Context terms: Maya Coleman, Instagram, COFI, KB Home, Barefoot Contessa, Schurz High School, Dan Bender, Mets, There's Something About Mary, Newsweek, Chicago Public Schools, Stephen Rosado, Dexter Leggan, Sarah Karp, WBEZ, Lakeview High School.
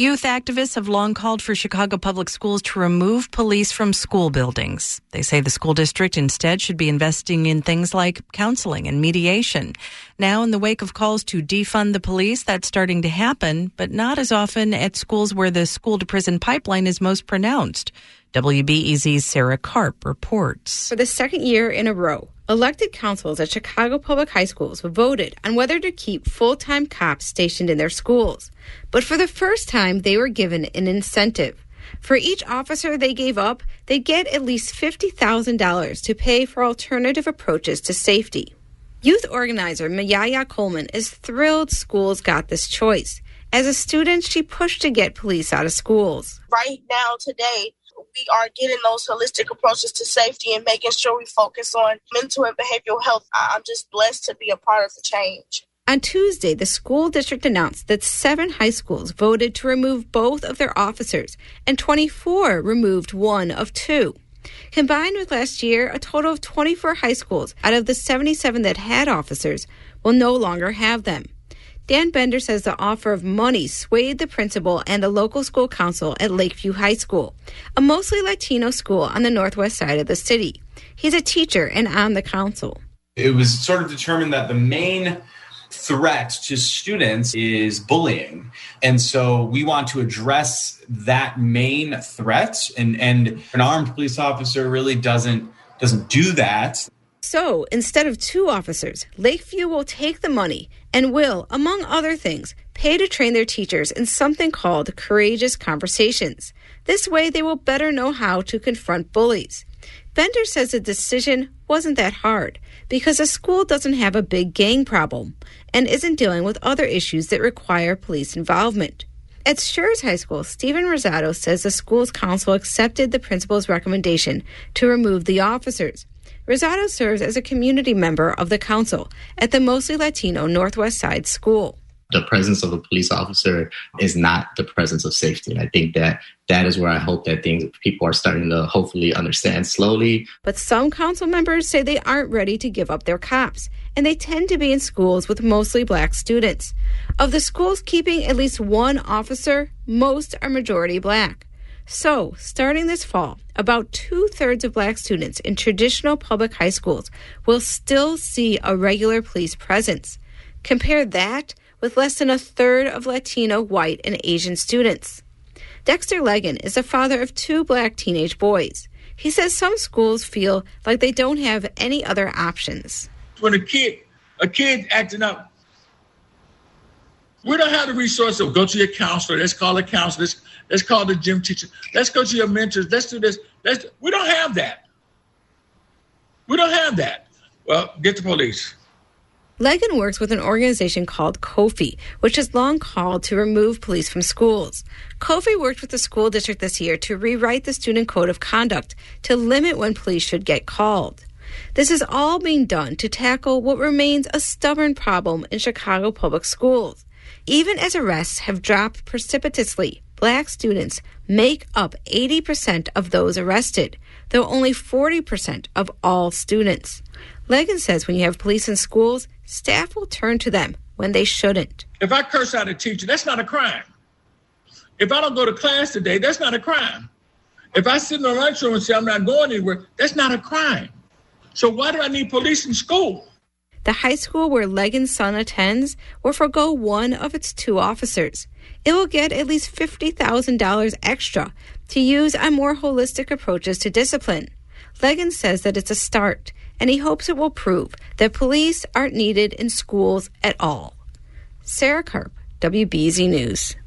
Youth activists have long called for Chicago Public Schools to remove police from school buildings. They say the school district instead should be investing in things like counseling and mediation. Now, in the wake of calls to defund the police, that's starting to happen, but not as often at schools where the school-to-prison pipeline is most pronounced. WBEZ's Sarah Karp reports. For the second year in a row, elected councils at Chicago Public High Schools voted on whether to keep full-time cops stationed in their schools. But for the first time, they were given an incentive. For each officer they gave up, they'd get at least $50,000 to pay for alternative approaches to safety. Youth organizer Maya Coleman is thrilled schools got this choice. As a student, she pushed to get police out of schools. Right now, today, we are getting those holistic approaches to safety and making sure we focus on mental and behavioral health. I'm just blessed to be a part of the change. On Tuesday, the school district announced that 7 high schools voted to remove both of their officers, and 24 removed one of 2. Combined with last year, a total of 24 high schools out of the 77 that had officers will no longer have them. Dan Bender says the offer of money swayed the principal and the local school council at Lakeview High School, a mostly Latino school on the northwest side of the city. He's a teacher and on the council. It was sort of determined that the main threat to students is bullying. And so we want to address that main threat. And an armed police officer really doesn't do that. So instead of 2 officers, Lakeview will take the money and will, among other things, pay to train their teachers in something called courageous conversations. This way, they will better know how to confront bullies. Bender says the decision wasn't that hard because the school doesn't have a big gang problem and isn't dealing with other issues that require police involvement. At Schurz High School, Stephen Rosado says the school's council accepted the principal's recommendation to remove the officers. Rosado serves as a community member of the council at the mostly Latino Northwest Side school. The presence of a police officer is not the presence of safety. And I think that is where I hope that things people are starting to hopefully understand slowly. But some council members say they aren't ready to give up their cops, and they tend to be in schools with mostly black students. Of the schools keeping at least one officer, most are majority black. So, starting this fall, about 2/3 of black students in traditional public high schools will still see a regular police presence. Compare that with less than 1/3 of Latino, white, and Asian students. Dexter Leggan is the father of 2 black teenage boys. He says some schools feel like they don't have any other options. When a kid acting up, we don't have the resource of go to your counselor. Let's call a counselor. Let's call the gym teacher. Let's go to your mentors. Let's do this. We don't have that. Well, get the police. Leggan works with an organization called COFI, which has long called to remove police from schools. COFI worked with the school district this year to rewrite the student code of conduct to limit when police should get called. This is all being done to tackle what remains a stubborn problem in Chicago public schools. Even as arrests have dropped precipitously, black students make up 80% of those arrested, though only 40% of all students. Leggan says when you have police in schools, staff will turn to them when they shouldn't. If I curse out a teacher, that's not a crime. If I don't go to class today, that's not a crime. If I sit in the lunchroom and say I'm not going anywhere, that's not a crime. So why do I need police in school? The high school where Leggan's son attends will forgo one of its 2 officers. It will get at least $50,000 extra to use on more holistic approaches to discipline. Leggan says that it's a start, and he hopes it will prove that police aren't needed in schools at all. Sarah Karp, WBZ News.